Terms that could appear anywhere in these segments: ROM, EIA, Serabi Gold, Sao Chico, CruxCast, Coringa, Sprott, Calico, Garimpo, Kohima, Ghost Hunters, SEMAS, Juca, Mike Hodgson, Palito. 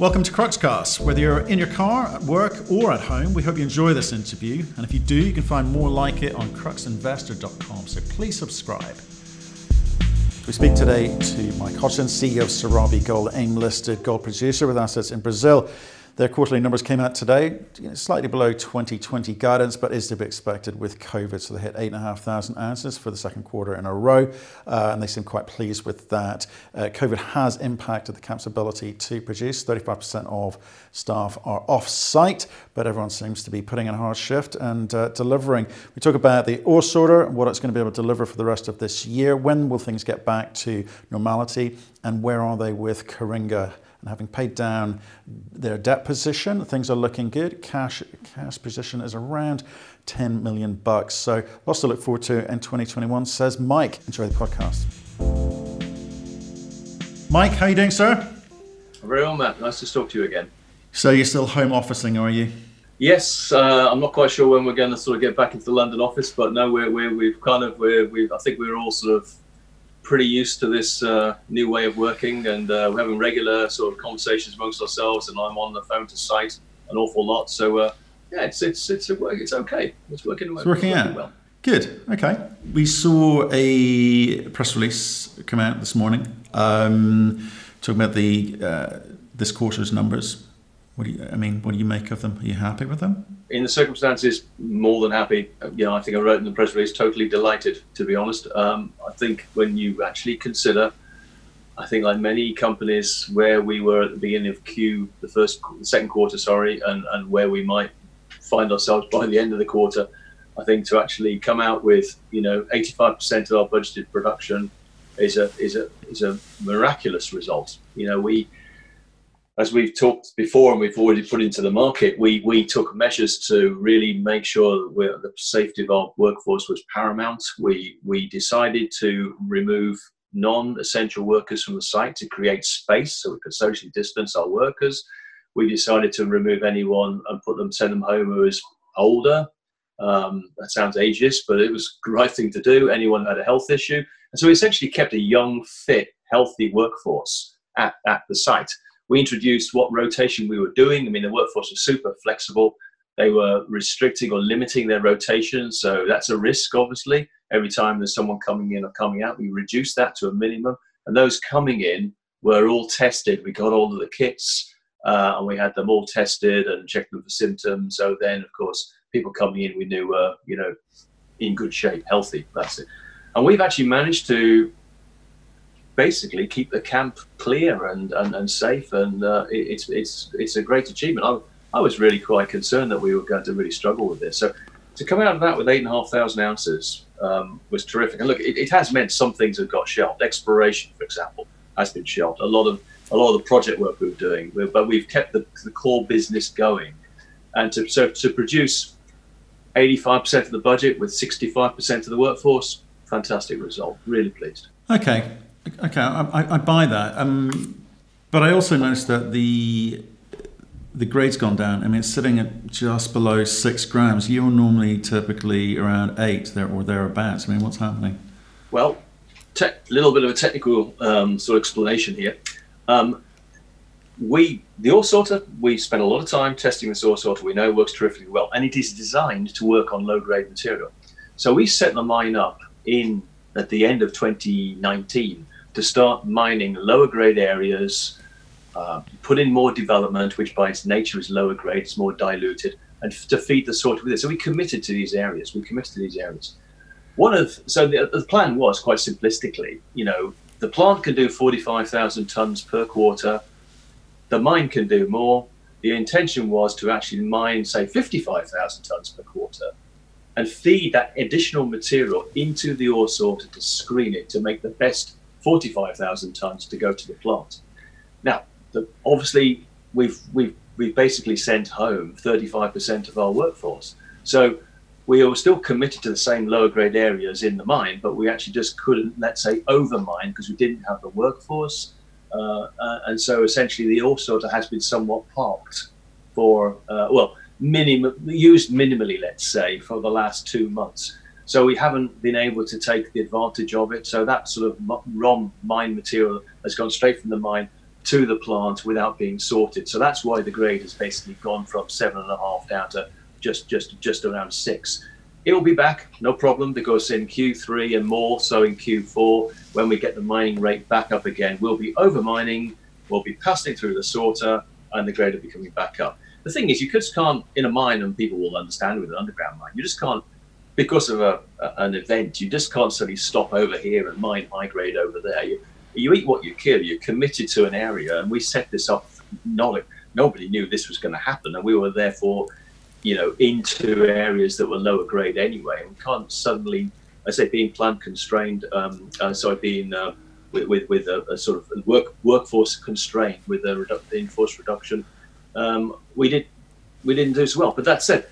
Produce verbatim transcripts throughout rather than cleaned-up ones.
Welcome to CruxCast. Whether you're in your car, at work, or at home, we hope you enjoy this interview. And if you do, you can find more like it on crux investor dot com, so please subscribe. We speak today to Mike Hodgson, C E O of Serabi Gold, AIM-listed gold producer with assets in Brazil. Their quarterly numbers came out today, slightly below twenty twenty guidance, but is to be expected with COVID. So they hit eight thousand five hundred ounces for the second quarter in a row, uh, and they seem quite pleased with that. Uh, COVID has impacted the camp's ability to produce. thirty-five percent of staff are off-site, but everyone seems to be putting in a hard shift and uh, delivering. We talk about the ore sorter, what it's going to be able to deliver for the rest of this year. When will things get back to normality, and where are they with Coringa? And having paid down their debt position, things are looking good. Cash cash position is around ten million bucks. So lots to look forward to in twenty twenty-one, says Mike. Enjoy the podcast. Mike, how are you doing, sir? Very well, Matt. Nice to talk to you again. So you're still home officing, are you? Yes, uh, I'm not quite sure when we're going to sort of get back into the London office, but no, we're, we're, we've kind of, we're, we've, I think we're all sort of pretty used to this uh, new way of working, and uh, we're having regular sort of conversations amongst ourselves, and I'm on the phone to site an awful lot. So uh, yeah, it's it's it's a work, it's okay. It's working, it's working, it's working out well. Good. Okay. We saw a press release come out this morning um, talking about the uh, this quarter's numbers. What do you, I mean, what do you make of them? Are you happy with them? In the circumstances, more than happy. You know, I think I wrote in the press release, totally delighted, to be honest. Um, I think when you actually consider, I think like many companies where we were at the beginning of Q, the first, the second quarter, sorry, and, and where we might find ourselves by the end of the quarter, I think to actually come out with, you know, eighty-five percent of our budgeted production is a is a is a miraculous result. You know, we. As we've talked before and we've already put into the market, we, we took measures to really make sure that the safety of our workforce was paramount. We, we decided to remove non-essential workers from the site to create space so we could socially distance our workers. We decided to remove anyone and put them, send them home who is older. Um, that sounds ageist, but it was the right thing to do. Anyone who had a health issue. And so we essentially kept a young, fit, healthy workforce at, at the site. We introduced what rotation we were doing. I mean, the workforce was super flexible. They were restricting or limiting their rotation. So that's a risk, obviously. Every time there's someone coming in or coming out, we reduced that to a minimum. And those coming in were all tested. We got all of the kits uh, and we had them all tested and checked them for symptoms. So then, of course, people coming in we knew were, you know, in good shape, healthy. That's it. And we've actually managed to basically keep the camp clear and and, and safe, and uh, it, it's it's it's a great achievement. I, I was really quite concerned that we were going to really struggle with this. So to come out of that with eight and a half thousand ounces um, was terrific. And look, it, it has meant some things have got shelved. Exploration, for example, has been shelved. A lot of a lot of the project work we were doing, but we've kept the, the core business going. And to so to produce eighty-five percent of the budget with sixty-five percent of the workforce, fantastic result. Really pleased. Okay. Okay, I, I buy that, um, but I also noticed that the the grade's gone down. I mean, it's sitting at just below six grams. You're normally typically around eight there or thereabouts. I mean, what's happening? Well, a little bit of a technical um, sort of explanation here. Um, we the ore sorter. We spent a lot of time testing this ore sorter. We know it works terrifically well, and it is designed to work on low grade material. So we set the mine up in at the end of twenty nineteen. To start mining lower grade areas, uh, put in more development, which by its nature is lower grade, it's more diluted, and f- to feed the sort of this. So we committed to these areas. We committed to these areas. One of so the, the plan was quite simplistically, you know, the plant can do forty-five thousand tons per quarter. The mine can do more. The intention was to actually mine, say, fifty-five thousand tons per quarter, and feed that additional material into the ore sorter to screen it to make the best forty-five thousand tons to go to the plant. Now, the, obviously, we've we've we've basically sent home thirty-five percent of our workforce. So we are still committed to the same lower grade areas in the mine, but we actually just couldn't, let's say, over mine because we didn't have the workforce. Uh, uh, and so essentially, the ore sorter has been somewhat parked for uh, well, minim- used minimally, let's say, for the last two months. So we haven't been able to take the advantage of it. So that sort of ROM mine material has gone straight from the mine to the plant without being sorted. So that's why the grade has basically gone from seven and a half down to just just just around six. It'll be back, no problem, because in Q three and more so in Q four, when we get the mining rate back up again, we'll be over mining, we'll be passing through the sorter, and the grade will be coming back up. The thing is, you just can't, in a mine, and people will understand with an underground mine, you just can't, because of a, a, an event, you just can't suddenly stop over here and mine high grade over there. You, you eat what you kill, you're committed to an area, and we set this up, knowledge. Nobody knew this was going to happen, and we were therefore, you know, into areas that were lower grade anyway. We can't suddenly, I say, being plant constrained, um, uh, sorry, being uh, with, with, with a, a sort of work workforce constrained with a redu the enforced reduction, um, we, did, we didn't do so well. But that said,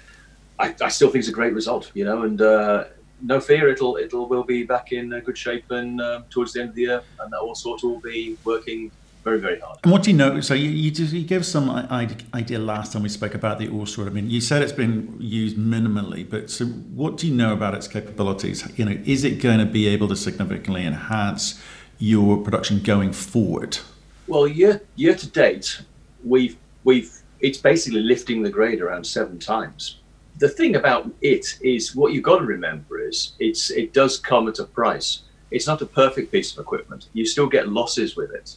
I, I still think it's a great result, you know, and uh, no fear, it'll, it'll, we'll be back in good shape and uh, towards the end of the year, and that all sorts will be working very, very hard. And what do you know? So you, you, just, you gave some idea last time we spoke about the ore sort. I mean, you said it's been used minimally, but so what do you know about its capabilities? You know, is it going to be able to significantly enhance your production going forward? Well, year year to date, we've we've it's basically lifting the grade around seven times. The thing about it is, what you've got to remember is it's it does come at a price. It's not a perfect piece of equipment. You still get losses with it.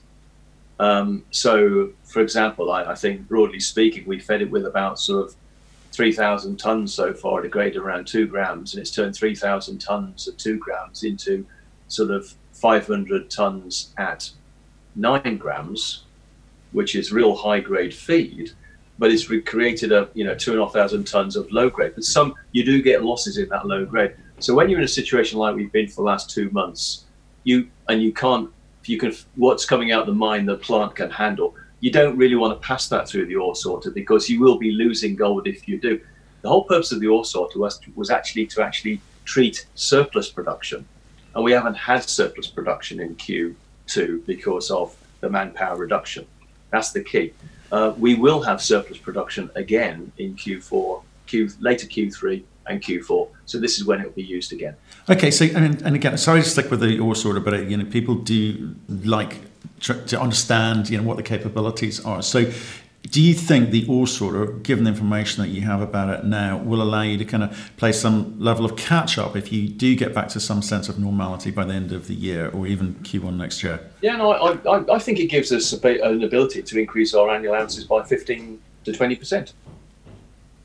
Um, so, for example, I, I think broadly speaking, we fed it with about sort of three thousand tons so far at a grade around two grams, and it's turned three thousand tons at two grams into sort of five hundred tons at nine grams, which is real high grade feed. But it's created a you know two and a half thousand tons of low grade. But some you do get losses in that low grade. So when you're in a situation like we've been for the last two months, you and you can't. You can what's coming out of the mine the plant can handle. You don't really want to pass that through the ore sorter because you will be losing gold if you do. The whole purpose of the ore sorter was was actually to actually treat surplus production, and we haven't had surplus production in Q two because of the manpower reduction. That's the key. Uh, we will have surplus production again in Q four, Q later Q three. And Q four, so this is when it will be used again. Okay, so and, and again, sorry to stick with the ore sorter, but you know people do like to understand you know what the capabilities are. So, do you think the ore sorter, given the information that you have about it now, will allow you to kind of play some level of catch up if you do get back to some sense of normality by the end of the year or even Q one next year? Yeah, no, I I, I think it gives us an ability to increase our annual ounces by fifteen to twenty percent.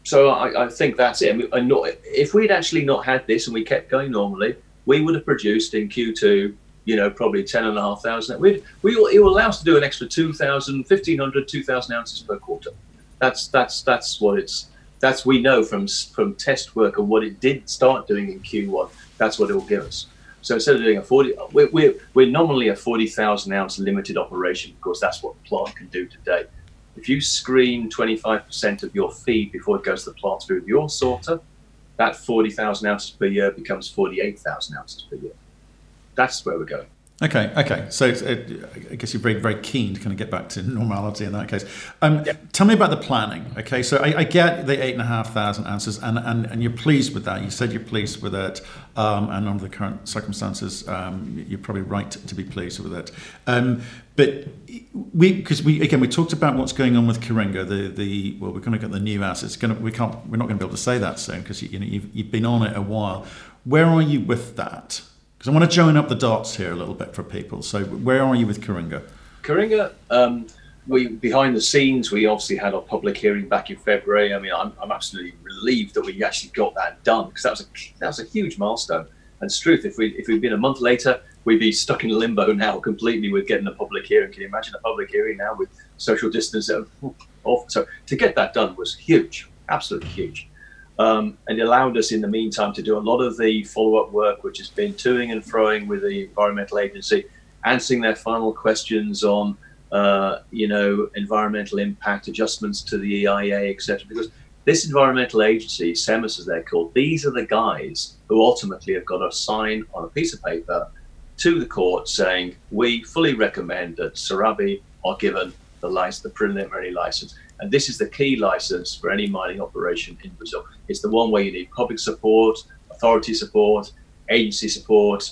So I, I think that's it. I mean, I not, if we'd actually not had this and we kept going normally, we would have produced in Q two, you know, probably ten and a half thousand. We'd, we it will allow us to do an extra two thousand, fifteen hundred, two thousand ounces per quarter. That's that's that's what it's. That's we know from from test work and what it did start doing in Q one. That's what it will give us. So instead of doing a forty, we're we're, we're nominally a forty thousand ounce limited operation because that's what the plant can do today. If you screen twenty-five percent of your feed before it goes to the plant through your sorter, that forty thousand ounces per year becomes forty-eight thousand ounces per year. That's where we're going. Okay, okay. So it's, it, I guess you're very, very keen to kind of get back to normality in that case. Um, yeah. Tell me about the planning. Okay, so I, I get the eight and a half thousand ounces, and, and, and you're pleased with that. You said you're pleased with it, um, and under the current circumstances, um, you're probably right to be pleased with it. Um, but we, because we again, we talked about what's going on with Coringa. The the well, we're going to get the new assets. Going to we can't we're not going to be able to say that soon because you, you know you've you've been on it a while. Where are you with that? Because I want to join up the dots here a little bit for people. So where are you with Coringa? Coringa, um, we, behind the scenes, we obviously had our public hearing back in February. I mean, I'm, I'm absolutely relieved that we actually got that done because that was a, that was a huge milestone. And truth, if, we, if we'd been a month later, we'd be stuck in limbo now completely with getting a public hearing. Can you imagine a public hearing now with social distance? Off? So to get that done was huge, absolutely huge. Um, and it allowed us in the meantime to do a lot of the follow-up work, which has been toing and froing with the environmental agency, answering their final questions on, uh, you know, environmental impact adjustments to the E I A, et cetera. Because this environmental agency, SEMAS as they're called, these are the guys who ultimately have got to sign on a piece of paper to the court saying, we fully recommend that Serabi are given the license, the preliminary license. And this is the key license for any mining operation in Brazil. It's the one where you need public support, authority support, agency support,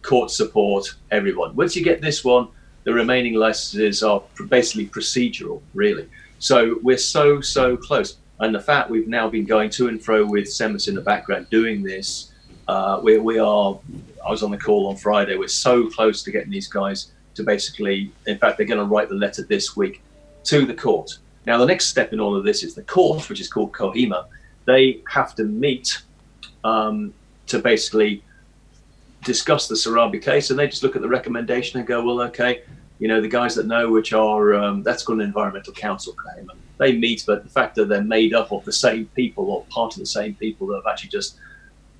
court support, everyone. Once you get this one, The remaining licenses are basically procedural, really. So we're so, so close. And the fact we've now been going to and fro with SEMAS in the background doing this, uh, we, we are, I was on the call on Friday, we're so close to getting these guys to basically, in fact, they're going to write the letter this week to the court. Now, the next step in all of this is the court, which is called Kohima. They have to meet um, to basically discuss the Serabi case, and they just look at the recommendation and go, well, okay, you know, the guys that know, which are, um, that's called an environmental council claim. They meet, but the fact that they're made up of the same people or part of the same people that have actually just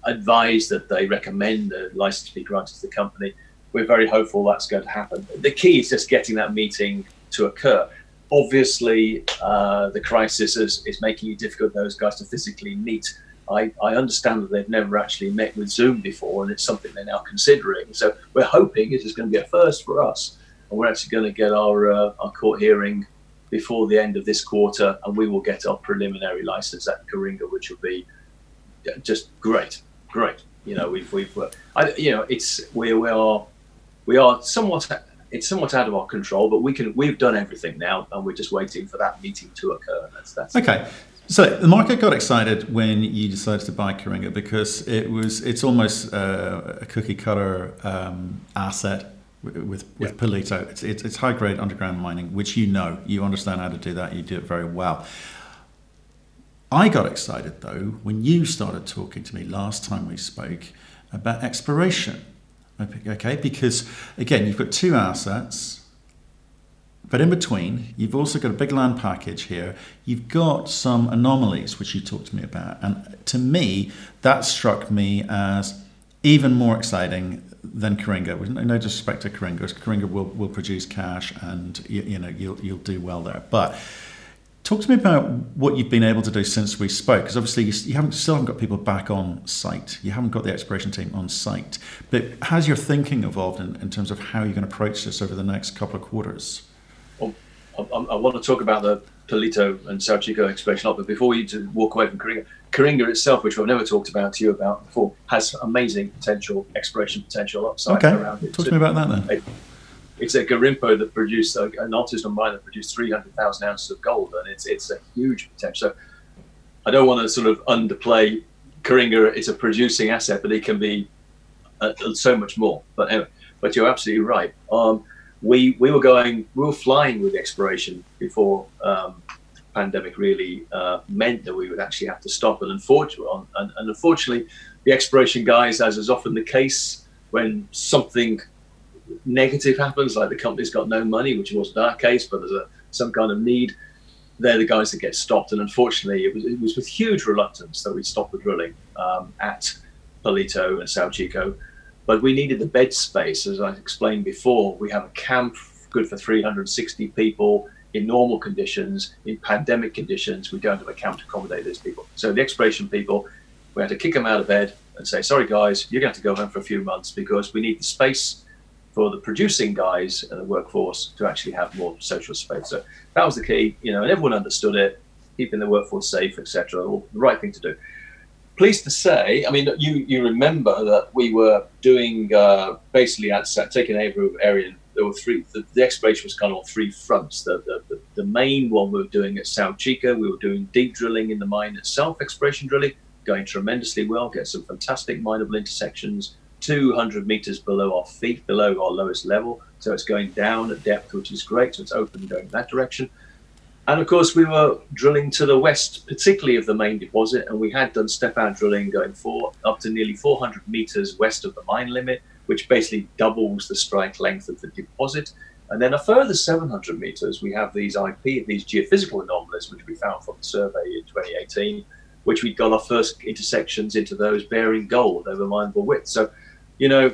advised that they recommend the license be granted to the company, we're very hopeful that's going to happen. The key is just getting that meeting to occur. Obviously, uh, the crisis is, is making it difficult for those guys to physically meet. I, I understand that they've never actually met with Zoom before, and it's something they're now considering. So we're hoping it is going to be a first for us. And we're actually going to get our, uh, our court hearing before the end of this quarter, and we will get our preliminary license at Coringa, which will be just great, great. You know, we've we've uh, I, you know, it's we we are we are somewhat it's somewhat out of our control, but we can we've done everything now, and we're just waiting for that meeting to occur. That's that's okay. So the market got excited when you decided to buy Coringa because it was it's almost uh, a cookie cutter um, asset. With, with yeah. Palito, it's, it's, it's high grade underground mining, which you know, you understand how to do that, you do it very well. I got excited though when you started talking to me last time we spoke about exploration, okay? Because again, you've got two assets, but in between, you've also got a big land package here. You've got some anomalies, which you talked to me about. And to me, that struck me as even more exciting than Coringa. With no disrespect to Coringa, Coringa will, will produce cash, and you, you know you'll you'll do well there. But talk to me about what you've been able to do since we spoke, because obviously you, you haven't still haven't got people back on site. You haven't got the exploration team on site. But how's your thinking evolved in, in terms of how you're going to approach this over the next couple of quarters? Well, I, I want to talk about the Palito and Sao Chico exploration, but before you to walk away from Coringa, Coringa itself, which I've never talked about to you about before, has amazing potential, exploration potential upside okay. around it. Talk to me about that then. It, it's a Garimpo that produced, uh, an artisanal mine that produced three hundred thousand ounces of gold, and it's it's a huge potential. So I don't want to sort of underplay Coringa. It's a producing asset, but it can be uh, so much more. But anyway, but you're absolutely right. Um, we we were going, we were flying with exploration before um, pandemic really uh, meant that we would actually have to stop, and unfortunately, and, and unfortunately, the exploration guys, as is often the case, when something negative happens, like the company's got no money, which wasn't our case, but there's a, some kind of need, they're the guys that get stopped. And unfortunately, it was, it was with huge reluctance that we stopped the drilling um, at Palito and Sao Chico, but we needed the bed space, as I explained before. We have a camp good for three hundred sixty people. In normal conditions, in pandemic conditions, we don't have a camp to accommodate those people. So the exploration people, we had to kick them out of bed and say, sorry guys, you're going to have to go home for a few months because we need the space for the producing guys and the workforce to actually have more social space. So that was the key, you know, and everyone understood it, keeping the workforce safe, et cetera. All the right thing to do. Pleased to say, I mean, you you remember that we were doing uh, basically at, taking over area. There were three. The, the exploration was kind of on three fronts. The, the the the main one we were doing at Sao Chico, we were doing deep drilling in the mine itself, exploration drilling, going tremendously well, get some fantastic mineable intersections, two hundred meters below our feet, below our lowest level. So it's going down at depth, which is great. So it's open and going that direction. And of course, we were drilling to the west, particularly of the main deposit, and we had done step-out drilling going for up to nearly four hundred meters west of the mine limit, which basically doubles the strike length of the deposit. And then a further seven hundred meters, we have these I P, these geophysical anomalies, which we found from the survey in twenty eighteen, which we got our first intersections into those bearing gold over mineable width. So, you know,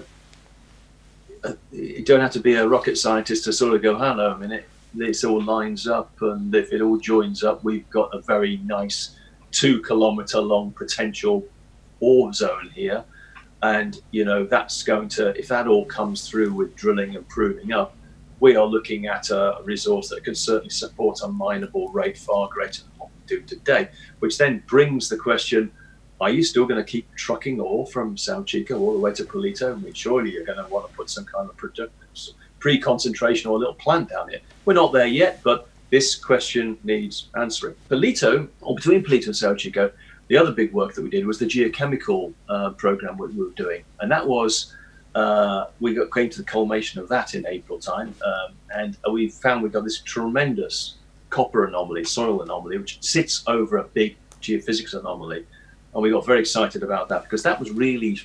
you don't have to be a rocket scientist to sort of go, hello, I mean, it, this all lines up, and if it all joins up, we've got a very nice two kilometer long potential ore zone here. And, you know, that's going to, if that all comes through with drilling and proving up, we are looking at a resource that can certainly support a mineable rate far greater than what we do today, which then brings the question, are you still going to keep trucking ore from Sao Chico all the way to Palito? I mean, surely you're going to want to put some kind of product, pre-concentration or a little plant down here. We're not there yet, but this question needs answering. Palito, or between Palito and Sao Chico, the other big work that we did was the geochemical uh, program we were doing. And that was, uh, we got, came to the culmination of that in April time. Um, and we found we got this tremendous copper anomaly, soil anomaly, which sits over a big geophysics anomaly. And we got very excited about that because that was really,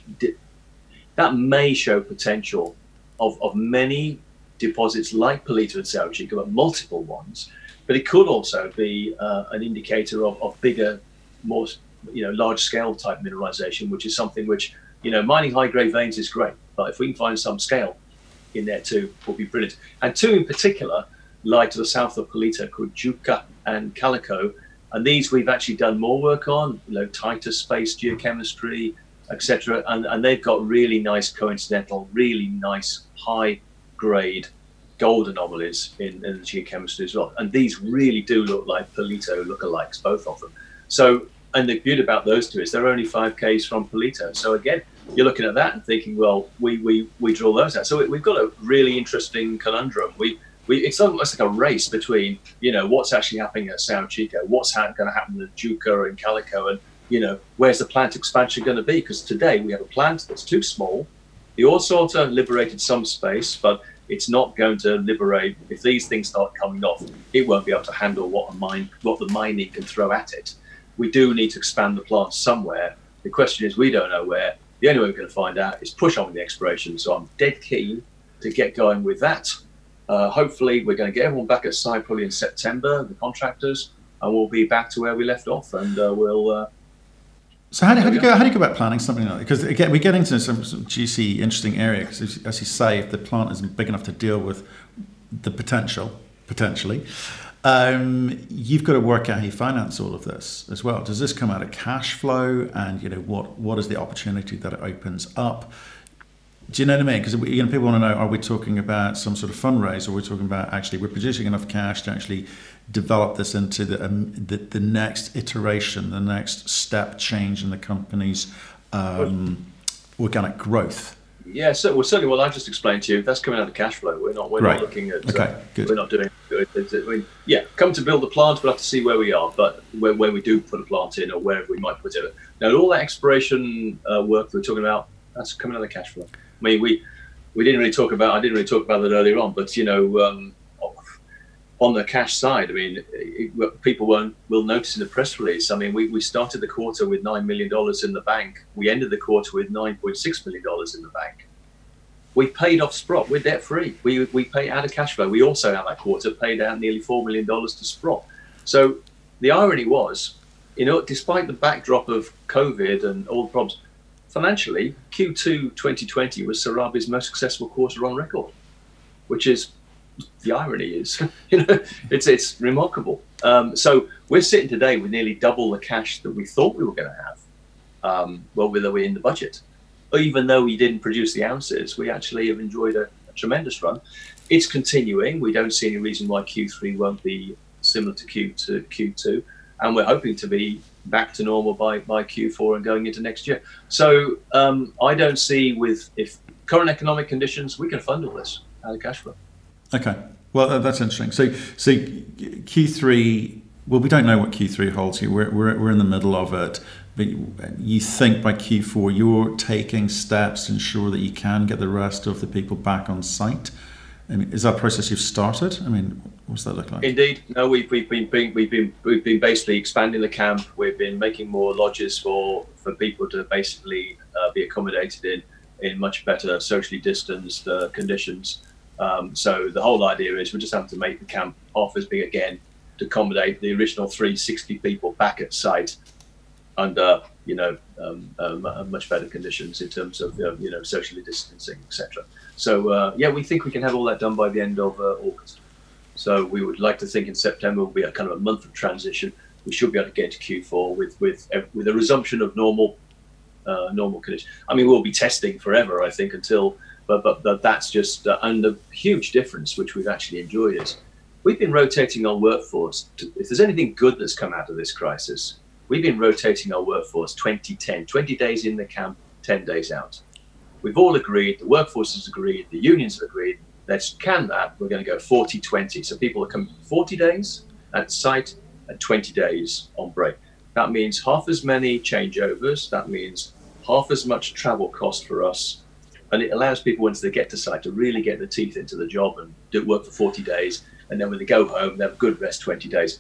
that may show potential of, of many deposits like Palito and Sao Chico, but multiple ones. But it could also be uh, an indicator of, of bigger, more, you know, large scale type mineralization, which is something which, you know, mining high grade veins is great, but if we can find some scale in there too, will be brilliant. And two in particular lie to the south of Palito called Juca and Calico. And these we've actually done more work on, you know, tighter space geochemistry, et cetera. And, and they've got really nice coincidental, really nice high grade gold anomalies in, in the geochemistry as well. And these really do look like Palito lookalikes, both of them. So, and the beauty about those two is they're only five Ks from Palito. So again, you're looking at that and thinking, well, we we we draw those out. So we've got a really interesting conundrum. We we it's almost like a race between, you know, what's actually happening at Sao Chico, what's ha going to happen at Juca and Calico, and, you know, where's the plant expansion going to be? Because today we have a plant that's too small. The ore sorter liberated some space, but it's not going to liberate. If these things start coming off, it won't be able to handle what a mine, what the mining can throw at it. We do need to expand the plant somewhere. The question is, we don't know where. The only way we're going to find out is push on with the exploration. So I'm dead keen to get going with that. Uh, hopefully, we're going to get everyone back at site probably in September, the contractors, and we'll be back to where we left off. And uh, we'll. Uh, so how do, how do you go? How do you go about planning something like that? Because again, we're getting into some, some juicy, interesting area. Because as you say, if the plant isn't big enough to deal with the potential, potentially. Um, you've got to work out how you finance all of this as well. Does this come out of cash flow? And, you know, what what is the opportunity that it opens up? Do you know what I mean? Because, you know, people want to know, are we talking about some sort of fundraise, or we're talking about actually we're producing enough cash to actually develop this into the um, the, the next iteration, the next step change in the company's um, organic growth. Yeah, so well, certainly what I just explained to you, that's coming out of cash flow. We're not, we're right. not looking at, okay, uh, good. We're not doing good. I mean, yeah, come to build the plant, we'll have to see where we are, but when, when we do put a plant in or wherever we might put it. Now, all that exploration uh, work that we're talking about, that's coming out of cash flow. I mean, we, we didn't really talk about, I didn't really talk about that earlier on, but, you know, um, on the cash side, I mean, it, it, people won't, will notice in the press release. I mean, we, we started the quarter with nine million dollars in the bank. We ended the quarter with nine point six million dollars in the bank. We paid off Sprott. We're debt free. We, we pay out of cash flow. We also, out that quarter, paid out nearly four million dollars to Sprott. So the irony was, you know, despite the backdrop of COVID and all the problems, financially, Q two twenty twenty was Serabi's most successful quarter on record, which is, the irony is, you know, it's it's remarkable. Um, so we're sitting today with nearly double the cash that we thought we were going to have. Um, well, whether we're in the budget, even though we didn't produce the ounces, we actually have enjoyed a, a tremendous run. It's continuing. We don't see any reason why Q three won't be similar to Q two, Q two, and we're hoping to be back to normal by by Q four and going into next year. So um, I don't see, with if current economic conditions, we can fund all this out of cash flow. Okay, well, that's interesting. So, so Q three. Well, we don't know what Q three holds here. We're we're we're in the middle of it. But you think by Q four, you're taking steps to ensure that you can get the rest of the people back on site. I mean, is that a process you've started? I mean, what's that look like? Indeed, no. We've we've been we've been we've been basically expanding the camp. We've been making more lodges for for people to basically uh, be accommodated in in much better socially distanced uh, conditions. Um, so the whole idea is we just have to make the camp office big again to accommodate the original three hundred sixty people back at site under, you know, um, um, much better conditions in terms of, uh, you know, socially distancing, et cetera. So, uh, yeah, we think we can have all that done by the end of uh, August. So we would like to think in September will be a kind of a month of transition. We should be able to get to Q four with with, with a resumption of normal, uh, normal conditions. I mean, we'll be testing forever, I think, until... But, but, but that's just, uh, and the huge difference which we've actually enjoyed is we've been rotating our workforce. To, if there's anything good that's come out of this crisis, we've been rotating our workforce twenty ten, twenty days in the camp, ten days out. We've all agreed, the workforce has agreed, the unions have agreed, let's can that. We're going to go forty twenty. So people are coming forty days at site and twenty days on break. That means half as many changeovers. That means half as much travel cost for us. And it allows people, once they get to site, to really get their teeth into the job and do work for forty days. And then when they go home, they have a good rest twenty days.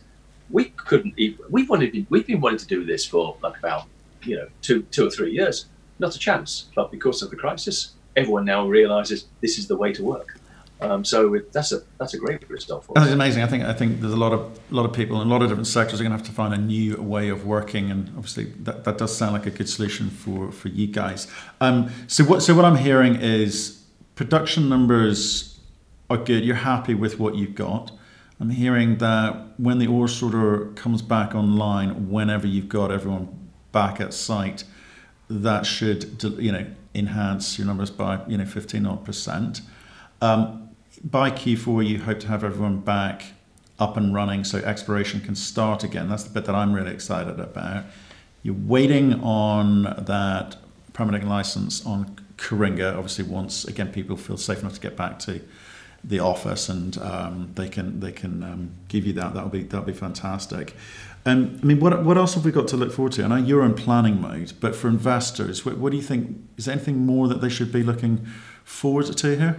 We couldn't even, we wanted, we've been wanting to do this for like about, you know, two, two or three years. Not a chance. But because of the crisis, everyone now realizes this is the way to work. Um, so it, that's a that's a great result for us. That's amazing. I think I think there's a lot of a lot of people in a lot of different sectors are going to have to find a new way of working, and obviously that, that does sound like a good solution for, for you guys. Um, so what so what I'm hearing is production numbers are good. You're happy with what you've got. I'm hearing that when the ore sorter comes back online, whenever you've got everyone back at site, that should you know enhance your numbers by you know fifteen odd percent. Um, By Q four, you hope to have everyone back up and running so exploration can start again. That's the bit that I'm really excited about. You're waiting on that permitting license on Coringa. Obviously, once again, people feel safe enough to get back to the office and um, they can they can um, give you that. That'll be that'll be fantastic. Um, I mean, what what else have we got to look forward to? I know you're in planning mode, but for investors, what, what do you think? Is there anything more that they should be looking forward to here?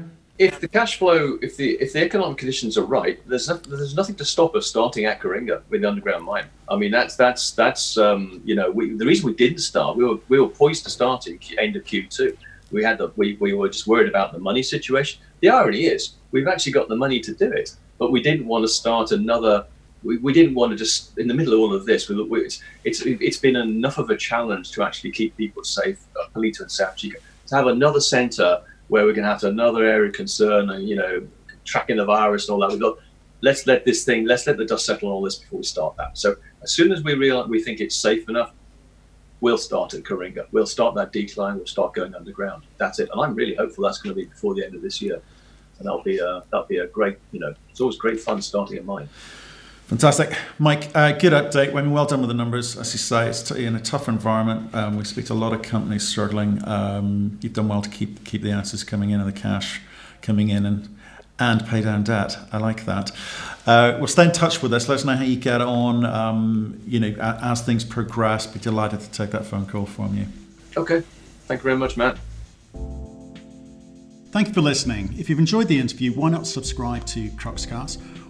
If the cash flow, if the if the economic conditions are right, there's no, there's nothing to stop us starting at Coringa with the underground mine. I mean, that's that's that's um, you know we, the reason we didn't start. We were we were poised to start in Q, end of Q two. We had the, we we were just worried about the money situation. The irony is we've actually got the money to do it, but we didn't want to start another. We, we didn't want to just in the middle of all of this. We, we, it's it's it's been enough of a challenge to actually keep people safe, uh, Palito and Sao Chico, to have another centre where we're going to have another area of concern and, you know, tracking the virus and all that. We've got, let's let this thing, let's let the dust settle on all this before we start that. So as soon as we realize we think it's safe enough, we'll start at Coringa. We'll start that decline. We'll start going underground. That's it. And I'm really hopeful that's going to be before the end of this year. And that'll be a, that'll be a great, you know, it's always great fun starting a mine. Fantastic. Mike, uh, good update. I mean, well done with the numbers. As you say, it's t- in a tough environment. Um, we speak to a lot of companies struggling. Um, you've done well to keep keep the answers coming in and the cash coming in and, and pay down debt. I like that. Uh, well, stay in touch with us. Let us know how you get on. Um, you know, as things progress, be delighted to take that phone call from you. Okay. Thank you very much, Matt. Thank you for listening. If you've enjoyed the interview, why not subscribe to CruxCast?